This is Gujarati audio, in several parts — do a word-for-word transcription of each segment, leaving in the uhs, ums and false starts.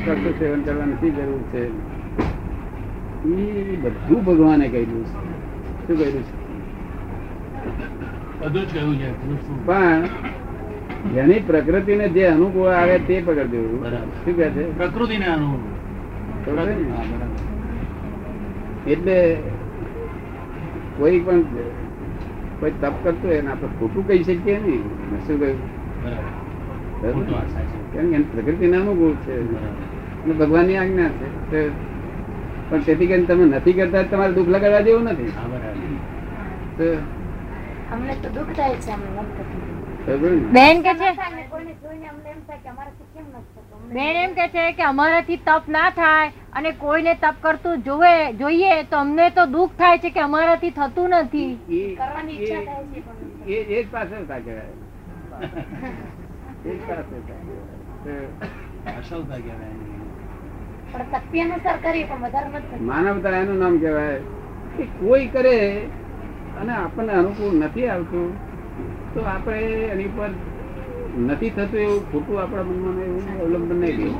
કશું સેવન કરવાની શી જરૂર છે? એ બધું ભગવાને કહ્યું છે. શું કહ્યું છે? પણ જેની પ્રકૃતિ ને જે અનુકૂળ આવે તે પકડવું. શું કહે છે? પ્રકૃતિ ને અનુકૂળ. એટલે કોઈ પણ કોઈ તપ કરતો હોય ને આપણે ખોટું કહી શકીએ ને. શું કહ્યું? પ્રકૃતિ ના અનુકૂળ છે, ભગવાન ની આજ્ઞા છે. પણ તેથી કરીને તમે નથી કરતા તમારે દુઃખ લગાડવા જેવું નથી. બેન એમ કે છે કે અમારાથી તપ ના થાય અને કોઈને તપ કરતું જોવે જોઈએ તો અમને તો દુઃખ થાય છે કે અમારાથી થતું નથી. એ જ પાછળ માનવતા એનું નામ કહેવાય. કે કોઈ કરે અને આપણને અનુકૂળ નથી આવતું તો આપણે એની પર નથી થતું એવું ખોટું આપણા મનમાં એવું અવલંબન નહીં.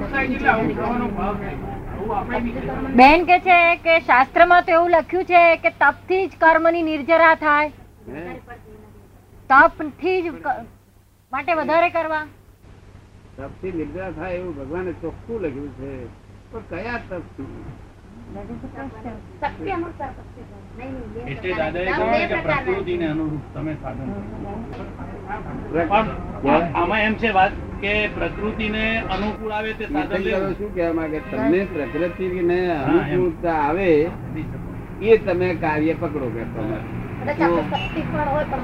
બેન કે છે કે શાસ્ત્ર માં તો એવું લખ્યું છે કે તપ થી જ કર્મ ની નિર્જરા થાય. તપ થી જ માટે વધારે કરવા તપથી નિદ્રા થાય એવું ભગવાને ચોખ્ખું લખ્યું છે. પણ કયા તપથી? પ્રકૃતિ ને અનુકૂળ આવે તે સાધન. શું કહેવા માંગે? તમને પ્રકૃતિ ને અનુકૂળતા આવે એ તમે કાર્ય પકડો કે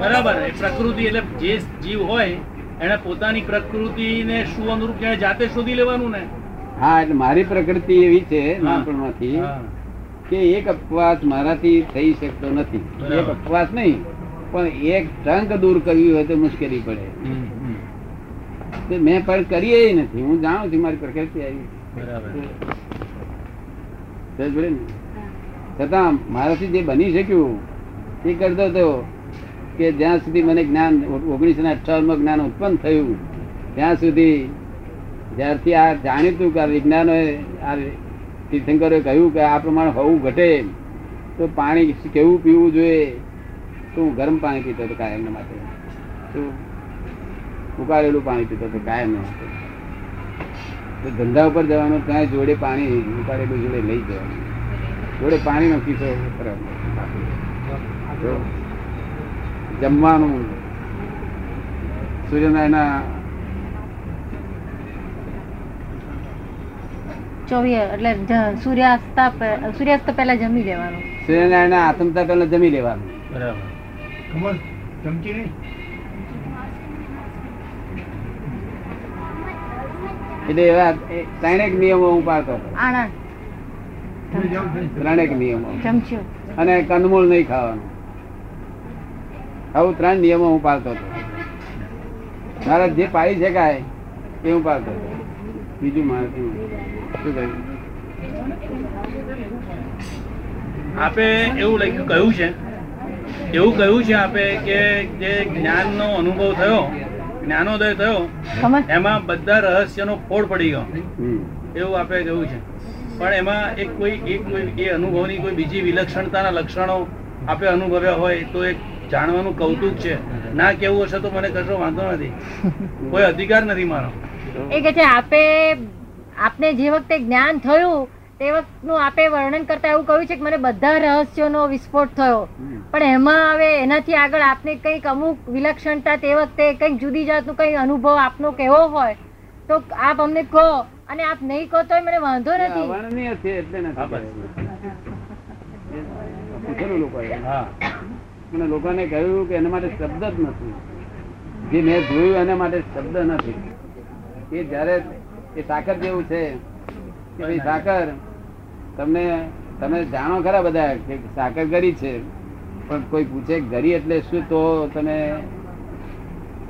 બરાબર. પ્રકૃતિ એટલે જે જીવ હોય એને પોતાની પ્રકૃતિને શું અનુરૂપ છે જાતે શોધી લેવાનું ને. હા, એટલે મારી પ્રકૃતિ એવી છે નાનપણમાંથી કે એક અપવાસ મારાથી થઈ શકતો નથી. એક અપવાસ નહીં પણ એક ટંક દૂર કરવી હોય તો મુશ્કેલી પડે. મેં પણ કરી એ નથી. હું જાણું છું મારી પ્રકૃતિ આવી, છતાં મારાથી જે બની શક્યું એ કરતો હતો. કે જ્યાં સુધી મને જ્ઞાન ઓગણીસો ને અઠાવન માં જ્ઞાન ઉત્પન્ન થયું ત્યાં સુધી જ્યારથી આ જાણીતું કે વિજ્ઞાનો આ તીર્થંકરોએ કહ્યું કે આ પ્રમાણે હોવું ઘટે તો પાણી કેવું પીવું જોઈએ, તો હું ગરમ પાણી પીતો હતો કાયમના માટે. શું ઉકાળેલું પાણી પીતો હતો કાયમના માટે. ધંધા ઉપર જવાનું ત્યાં જોડે પાણી ઉકાળેલું જોડે લઈ જવાનું, જોડે પાણીનો પીતો ખરાબ. જમવાનું સૂર્યનારાયણ સૂર્યાસ્ત પહેલા જમી લેવાનું. સૂર્યનારાયણ આથમતા પહેલા જમી લેવાનું. બરાબર. ચમચી નહીં. એટલે એવા ત્રણેક નિયમો હું પાડતો હતો. ત્રણેક નિયમો અને કંદમૂળ નહીં ખાવાનું. આવું ત્રણ નિયમો હું પાડતો હતો. મારા જે પાડી શકાય એ હું પાડતો હતો. બીજું મારું શું કહ્યું? આપે એવું લખ્યું કહ્યું છે એવું કહ્યું છે આપે કે જે જ્ઞાનનો અનુભવ થયો, જ્ઞાનોદય થયો, એમાં બધા રહસ્યનો ફોડ પડી ગયો એવું આપે કહ્યું છે. પણ એમાં એક કોઈ એક કોઈ એ અનુભવની કોઈ બીજી વિલક્ષણતાના લક્ષણો આપે અનુભવ્યા હોય તો એક જાણવાનું કૌતુક છે. ના કેવું હશે તો મને કશો વાંધો નથી, કોઈ અધિકાર નથી મારો. એ કે છે આપે આપને જે વખતે જ્ઞાન થયું તે વખતનું આપે વર્ણન કરતા એવું કહ્યું છે કે મને બધા રહસ્યોનો વિસ્ફોટ થયો. પણ એમાં હવે એનાથી આગળ આપને કંઈક અમુક વિલક્ષણતા તે વખતે કંઈક જુદી જાતનું કંઈ અનુભવ આપનો કેવો હોય તો આપ અમને કહો. અને આપ નહીં કહો તો મને વાંધો નથી. મને લોકોને કહ્યું કે એના માટે શબ્દ જ નથી. જે મેં જોયું એના માટે શબ્દ નથી. એ જ્યારે એ સાકર જેવું છે કે ભાઈ સાકર તમને તમે જાણો ખરા બધા કે સાકર ગરી છે. પણ કોઈ પૂછે ગરી એટલે શું તો તમે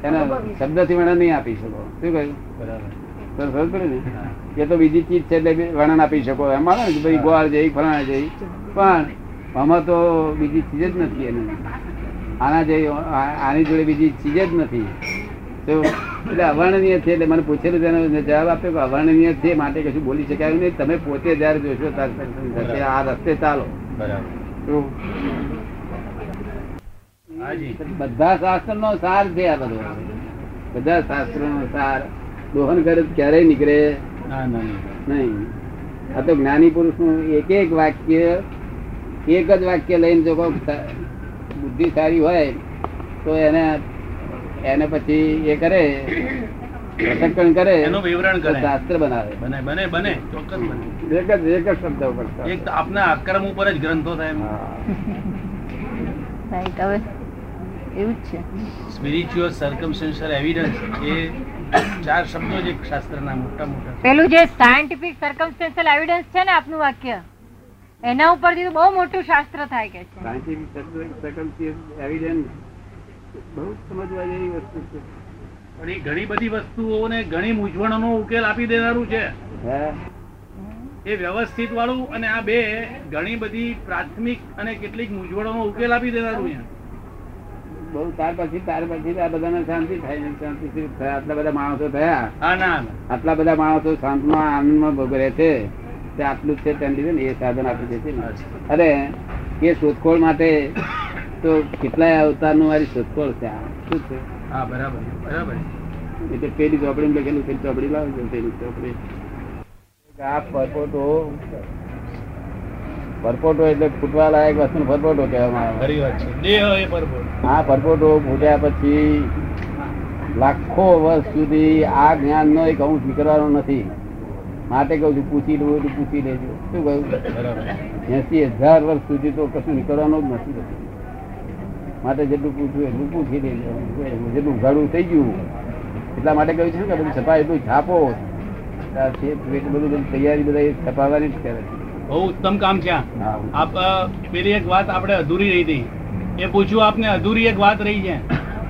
એના શબ્દથી વર્ણન નહીં આપી શકો. શું કહ્યું? બરાબર. ખબર ને એ તો બીજી ચીજ છે એટલે વર્ણન આપી શકો. એમ આવે ને કે ભાઈ ગોળ જઈ ફલાણા જઈ, પણ આમાં તો બીજી ચીજ જ નથી. એને આના જે આની જોડે બીજી ચીજ જ નથી. એટલે અવર્ણનીય છે. એટલે મને પૂછેલું તેનો જવાબ આપ્યો કે અવર્ણનીય છે માટે કશું બોલી શકાયું નહીં. તમે પોતે જયારે જોશો ત્યારે આ રસ્તે ચાલો. બધા શાસ્ત્ર નો સાર છે આ બધો. બધા શાસ્ત્રો નો સાર દોહન કરે ક્યારેય નીકળે નહીં. આ તો જ્ઞાની પુરુષ નું એક એક વાક્ય, એક જ વાક્ય લઈને જો બુદ્ધિ સારી હોય તો એને એને પછી એ કરે પ્રસંકરણ કરે, એનું વિવરણ કરે, શાસ્ત્ર બનાવે. બને બને બને ચોક્કસ બને. એક જ એક જ શબ્દ ઉપર એક આપના આક્રમ ઉપર જ ગ્રંથો થાય. રાઈટ. હવે એવું જ છે સ્પિરિચ્યુઅલ સર્કમસ્ટેન્શિયલ એવિડન્સ. એ ચાર શબ્દો જે શાસ્ત્રના મોટા મોટા. પેલું જે સાયન્ટિફિક સર્કમસ્ટેન્શિયલ એવિડન્સ છે ને આપનું વાક્ય, એના ઉપરથી બહુ મોટું શાસ્ત્ર થાય કે છે. સાયન્ટિફિક સર્કમસ્ટેન્શિયલ એવિડન્સ બહુ સમજવા જેવી વસ્તુ છે. પણ એ ઘણી બધી વસ્તુઓને ઘણી મૂંઝવણોનો ઉકેલ આપી દેનારું છે. એ વ્યવસ્થિત વાળું અને આ બે ઘણી બધી પ્રાથમિક અને કેટલીક મૂંઝવણોનો ઉકેલ આપી દેનારું છે. બહુ ત્યાર પછી ત્યાર પછી આ બધાને શાંતિ થાય. શાંતિ આટલા બધા માણસો થયા. હા ના આટલા બધા માણસો શાંતમાં આનંદમાં ભોગવે છે. તે આટલું જ છે તેમ લીધું એ સાધન આપી દે છે ને. અરે એ શોધખોળ માટે તો કેટલાય અવતાર નું મારી શોધખોળ છે. શું છે? હા બરાબર બરાબર. એટલે પેલી ચોપડી લખેલું પેલી ચોપડી લાવજો. પેલી ચોપડી આ પરપોટો પરપોટો એટલે ફૂટવા લાયક વસ્તુ પરપોટો કહેવામાં આવે. આ પરપોટો ફૂટ્યા પછી લાખો વર્ષ સુધી આ જ્ઞાન નો એક અંશ નીકળવાનો નથી. માટે કહું છું પૂછી લેવું એટલે પૂછી લેજો. શું કહ્યું? એસી હજાર વર્ષ સુધી તો કશું નીકળવાનું જ નથી. માટે જેટલું પૂછવું એટલું પૂછી લેજો. જેટલું ઉઘાડું થઈ ગયું એટલા માટે કહ્યું છે કે બધું છપાય એટલું છાપો. બધું તૈયારી બધા છપાવવાની જ કરે છે. બહુ ઉત્તમ કામ છે. આપ પેલી એક વાત આપણે અધૂરી રહી હતી એ પૂછ્યું આપને. અધૂરી એક વાત રહી છે.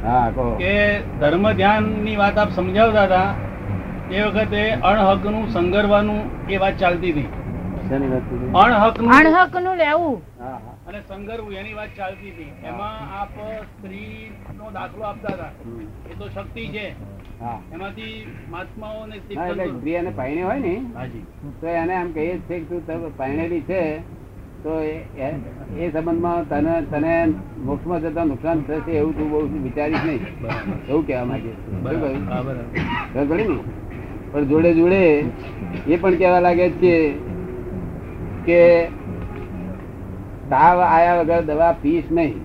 હા કહો કે ધર્મ ધ્યાન ની વાત આપ સમજાવતા હતા એ વખતે અણહક નું સંગરવાનું એ વાત ચાલતી હતી. પરણેલી છે તો એ સંબંધમાં તને તને મોક્ષમાં જતા નુકસાન થશે એવું તું બહુ વિચારીશ નહીં. એવું કહેવા માંગે છે. પણ જોડે જોડે એ પણ કહેવા લાગે છે કે તાવ આયા વગર દવા પીશ નહીં.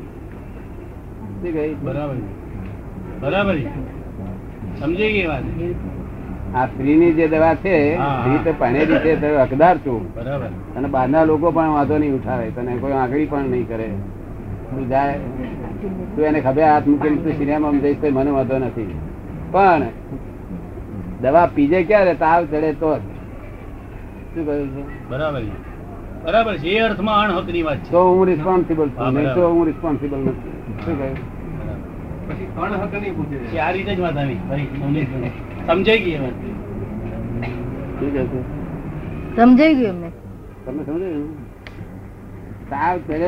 આ સ્ત્રી ની જે દવા છે સ્ત્રી તો પહેરેલી છે તો હકદાર છું. અને બહારના લોકો પણ વાંધો નહીં ઉઠાવે. તને કોઈ આંગળી પણ નહીં કરે. તું જાય તું એને ખભે હાથ મૂકીને તું સિનેમામાં જઈશ તો મને વાંધો નથી. પણ દવા પીજે ક્યારે? તાવ ચડે તો જ. તાવ ચડે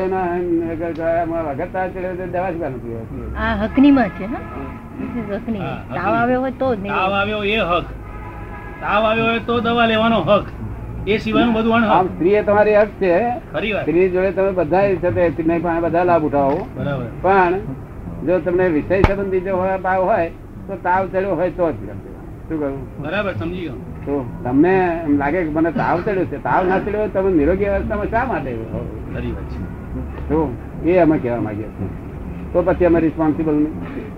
ના તો દવા લેવાનો હક. એ સિવાયનું બધું આમ સ્ત્રી તમારી હક છે. સ્ત્રી જોડે તમે બધા બધા લાભ ઉઠાવો. પણ જો તમને વિષય સંબંધી જો ભાવ હોય તો તાવ ચડ્યો હોય તો જ. શું કહ્યું? બરાબર સમજી ગયો. તો તમને એમ લાગે કે મને તાવ ચડ્યો છે. તાવ ના ચડ્યો તમે નિરોગી અવસ્થામાં શા માટે? શું એ અમે કહેવા માંગીએ છીએ? તો પછી અમે રિસ્પોન્સિબલ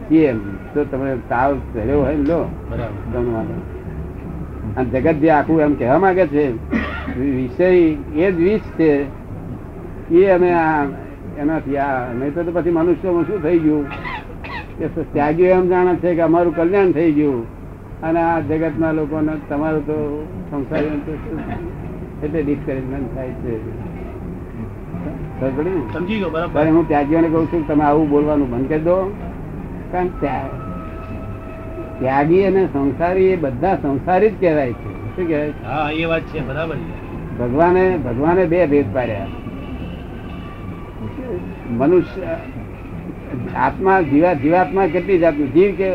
છીએ એમ. તો તમે તાવ ચડ્યો હોય લો બરાબર. અને જગત જે આખું એમ કહેવા માંગે છે વિષય એ જ વિષ છે. એ અમે આ એનાથી આ નહીં તો પછી મનુષ્યમાં શું થઈ ગયું કે ત્યાગીઓ એમ જાણે છે કે અમારું કલ્યાણ થઈ ગયું અને આ જગતના લોકોને તમારું તો સંસારી એટલે ડિસ્કરેજમેન્ટ થાય છે. સમજી ગયો બરાબર. હું ત્યાગીઓને કહું છું તમે આવું બોલવાનું બંધ કરી દો. કારણ કે ત્યાગી અને સંસારી એ બધા સંસારી જ કહેવાય છે. શું કહેવાય છે? ભગવાને ભગવાને બે ભેદ પાડ્યા. મનુષ્ય આત્મા જીવા જીવાત્મા કેટલી જાતનું જીવ કે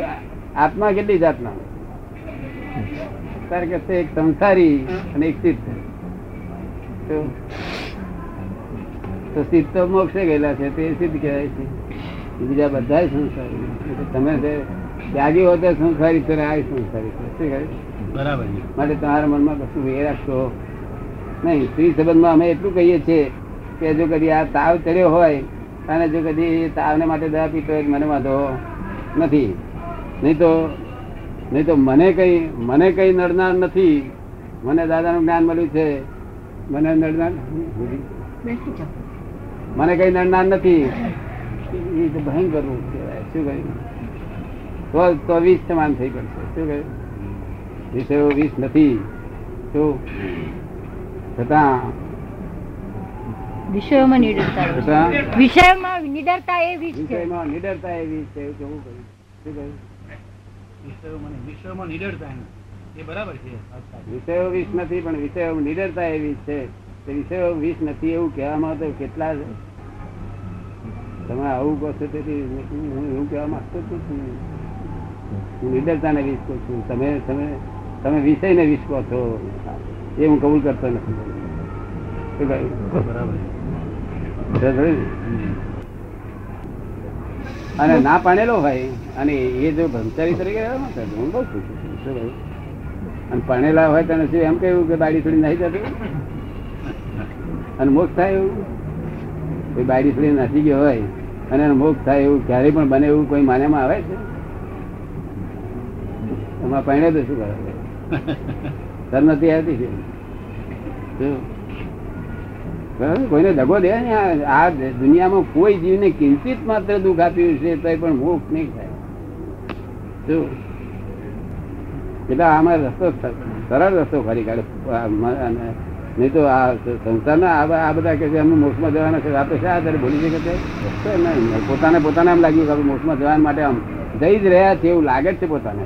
આત્મા કેટલી જાતના? એક સંસારી અને એક સિદ્ધ. તો મોક્ષે ગયેલા છે તે સિદ્ધ કહેવાય છે. બીજા બધા સંસારી. તમે ત્યાગી હોતા સંસારી છે આ સંસારી છે. બરાબર. માટે તમારા મનમાં કશું એ રાખશો નહીં. સ્ત્રી સંબંધમાં અમે એટલું કહીએ છીએ કે જો કદી આ તાવ ચડ્યો હોય અને જો કદી તાવને માટે દવા પીતો હોય મને વાંધો નથી. નહીં તો નહીં તો મને કઈ મને કઈ નડનાર નથી. મને દાદાનું જ્ઞાન મળ્યું છે. મને નડનાર મને કઈ નડનાર નથી. એ તો ભયંકર રૂપ કહેવાય. શું કહ્યું? તો વીસ સમાન થઈ પડશે. શું કહ્યું? વિષયો વીસ નથી. શું છતાં વિષયોમાં નિડરતા વિષયોમાં નિડરતા એ વીસ વિષયોમાં નિડરતા એ વીસ છે. એવું કહ્યું. વિષયોમાં નિડરતા એ બરાબર છે. વિષયો વીસ નથી પણ વિષયો નિડરતા એ વીસ છે. વિષયો વીસ નથી એવું કહેવામાં તો કેટલા તમે આવું કહો. તેથી હું કહેવા માંગતો છું હું નિડરતાને વીસ કહું છું. તમે તમે તમે વિષયને વીસ કહો છો એ હું કબૂલ કરતો નથી. અને ના પાણેલો ભાઈ અને એ જો બ્રહ્મચારી તરીકે હું બઉ છું. અને પાણેલા હોય તને શું એમ કહ્યું કે બાયડી છોડી નાખી જતું અને મોક્ષ થાય? એવું બાયડી છોડી નાસી ગયો હોય અને એનો મોક્ષ થાય એવું ક્યારેય પણ બને એવું કોઈ માન્યામાં આવે છે? એમાં પાણે તો શું કરે? સર નથી આવતી છે શું કોઈને દગો દે ને. આ દુનિયામાં કોઈ જીવને કિંચિત માત્ર દુઃખ આપ્યું છે તો પણ મોક્ષ નહીં થાય. એટલે આમાં રસ્તો સરળ રસ્તો ફરી કાઢે. નહીં તો આ સંસારના આ બધા કે અમને મોક્ષમાં જવાના છે. આપણે શા આધારે બોલી શકે છે? પોતાને પોતાને એમ લાગ્યું કે આપણે મોક્ષમાં જવા માટે આમ જઈ જ રહ્યા છે એવું લાગે જ છે પોતાને.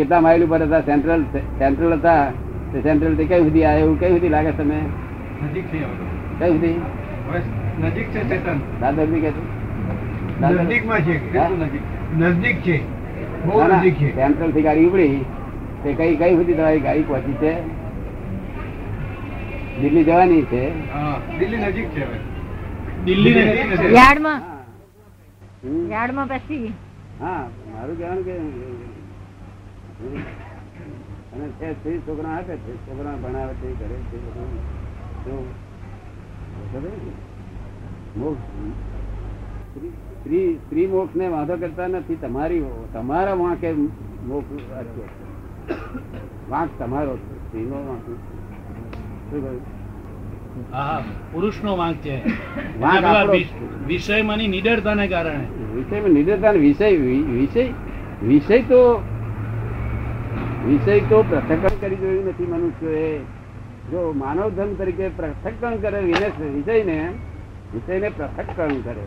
કેટલા માઇલ ઉપર હતા? સેન્ટ્રલ સેન્ટ્રલ હતા. સેન્ટ્રલથી કઈ સુધી આવ્યા એવું કઈ સુધી લાગે તમે? દિલ્હી જવાની છે. દિલ્હી નજીક છે. હા મારું કહેવાનું કે છોકરા આપે છે છોકરા ભણાવે છે કરે છે. સ્ત્રી મોક્ષ ને વાંધો કરતા નથી. તમારી તમારા વાંકે મોક્ષ વાંક તમારો સ્ત્રી નો વાંક પુરુષ નો વાંક છે. વિષયમાં નિડરતાને કારણે વિષયમાં નિડરતા વિષય વિષય વિષય તો વિષય તો પ્રથકરણ કરી જોયું નથી મનુષ્યોએ. જો માનવ ધર્મ તરીકે પૃથક્કરણ કરે વિષયને વિષયને પૃથક્કરણ કરે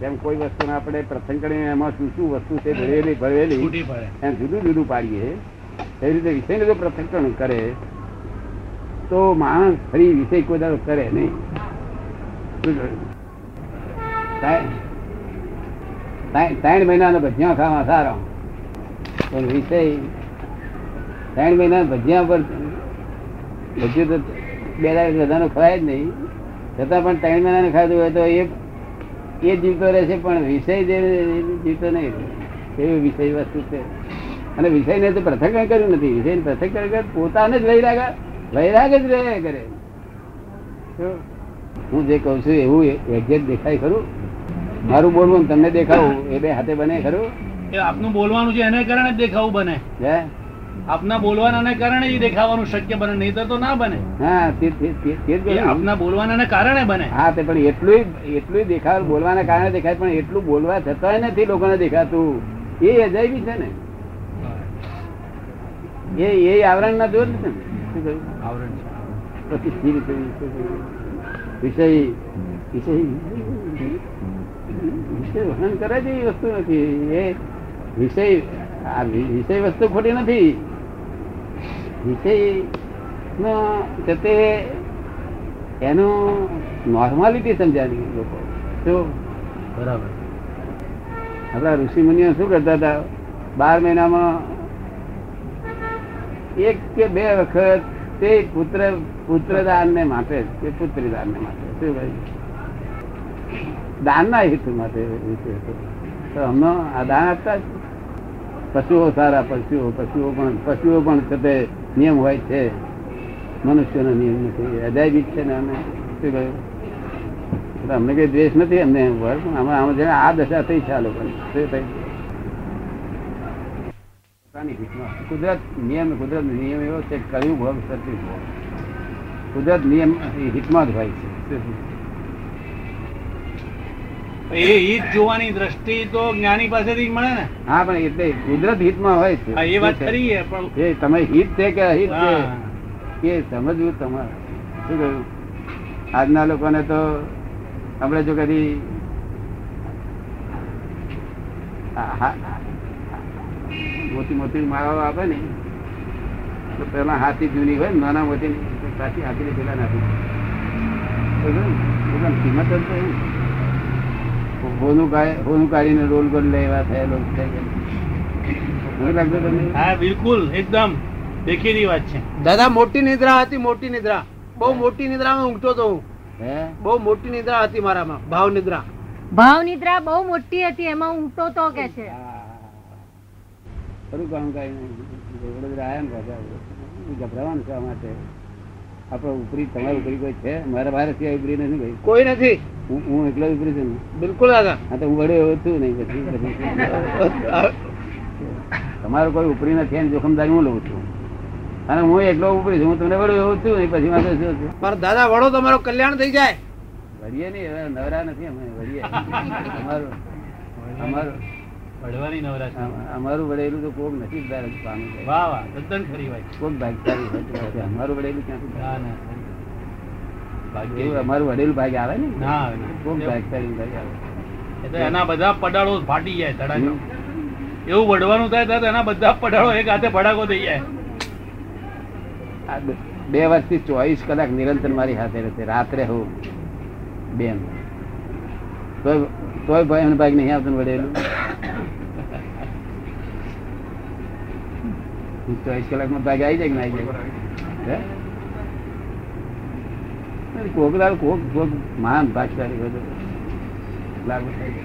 જેમ કોઈ વસ્તુને આપણે પૃથક કરીને એમાં શું શું વસ્તુ છે ભરેલી ભરેલી એમ જુદું જુદું પાડીએ એવી રીતે વિષયને જો પૃથક્કરણ કરે તો માણસ ફરી વિષય કોઈ દાડો કરે નહીં. ત્રણ મહિનાનો ભજીયા ખાવા સારો પણ વિષય ત્રણ મહિના ભજીયા પર હજુ તો બે બધાનો ખવાય જ નહીં. છતાં પણ ત્રણ મહિનાને ખાધું હોય તો એ એ જીવતો રહેશે પણ વિષય જે જીવતો નહીં. એવી વિષય વસ્તુ છે. અને વિષયને તો પૃથક્કરણ કર્યું નથી. વિષયને પૃથક્કરણ પોતાને જ વૈરાગ વૈરાગ જ રહે કરે. હું જે કહું છું એવું એક્ઝેક્ટ દેખાય ખરું? મારું બોલવું તમને દેખાવું એ બે હાથે બને ખરું? એ આપનું બોલવાનું છે એને કારણે દેખાવું બને. હે આપના બોલવાના કારણે જ દેખાવાનું શક્ય બને. નહીં તો ના બને. હા આપના બોલવાના કારણે બને. હા તે પણ એટલું એટલું દેખાવ બોલવાના કારણે દેખાય પણ એટલું બોલવા છતાંય નથી લોકોને દેખાતું. એ અજાયબી છે ને. એ એ આવરણ ના જોર છે ને. આવરણ પછી વિષય વિષય વિષય વહન કરે છે એ વસ્તુ નથી. એ વિષય આ વિષય વસ્તુ ખોટી નથી. વિષય એનું નોર્માલિટી સમજાવી લોકો. આપડા ઋષિ મુનિઓ શું કરતા હતા? બાર મહિનામાં એક કે બે વખત તે પુત્ર પુત્રદાન ને માટે કે પુત્રીદાન ને માટે, શું ભાઈ દાન ના હેતુ માટે. તો અમને આ દાન આપતા પશુઓ સારા, પશુઓ પશુઓ પણ પશુઓ પણ છતાં નિયમ હોય છે, મનુષ્યનો નિયમ નથી. અજાયબીત છે ને અમે શું કહ્યું, અમને કઈ દ્વેષ નથી અમને વર્ગ જેને આ દશા થઈ છે. આ લોકોને કુદરત નિયમ, કુદરત નિયમ એવો છે, કયું ભોગ સત્ય ભોગ, કુદરત નિયમ હિતમાં જ હોય છે. એ હિત જોવાની દ્રષ્ટિ તો જ્ઞાની પાસેથી મળે ને. હા, પણ એટલે કુદરત હિતમાં હોય છે એ વાત કરીએ, પણ એ તમે હિત છે કે અહિત છે એ સમજવું તમારે. શું કહ્યું? આજના લોકોને તો આપણે જો કદી મોટી મોટી માળાઓ આપે ને તો પેલા હાથી જૂની હોય ને, નાના મોટી પાછી હાથીને પેલા નાખી કિંમત જ થઈ. હોનું કાઢીને રોલ કરી લે એવા થયેલો બિલકુલ એકદમ દેખીની વાત છે. દાદા મોટી નિદ્રા હતી, મોટી નિદ્રા, બહુ મોટી નિદ્રામાં ઊંઘતો હતો હું. બહુ મોટી નિદ્રા હતી મારામાં, ભાવ નિદ્રા. ભાવ નિદ્રા બહુ મોટી હતી, એમાં ઊંઘતો હતો કે છે. ખરું કામ કાઢીને ગભરાવાનું શા માટે? આપડે ઉપરી તમારે ઉપરી કોઈ છે? મારા બહાર ઉપરી નથી, કોઈ નથી. હું એકલો ઉપરી છું. બિલકુલ તમારો કોઈ ઉપરી નથી, જોખમદારી હું લઉં છું. અને હું એકલો ઉપરી છું, હું તમને વડો એવું છું નહીં. પછી મારે દાદા વડો તમારો કલ્યાણ થઈ જાય. વળીએ નઈ, હવે નવરા નથી અમે. વળીએ અમારું અમારું વડવાની નવરા, અમારું વડેલું તો કોક નથી પામી જાય, કોક ભાગ્યશાળી. અમારું વડેલું ક્યાંથી અમારું વડેલું ભાગ આવે ને, એના બધા પડાળો ફાટી જાય. એવું વડવાનું થાય, એના બધા પડાળો એક હાથે ભડાકો થઈ જાય. બે વર્ષથી ચોવીસ કલાક નિરંતર મારી હાથે રહેશે, રાત્રે હું બેન તોય ભાઈ અને ભાઈ નહીં આવતું વડેલું. ચોવીસ કલાકમાં ભાગ આવી જાય કે ના આવી જાય? કોક લાલ કોક કોક મહાન ભાગશાળી બધું લાગુ થાય.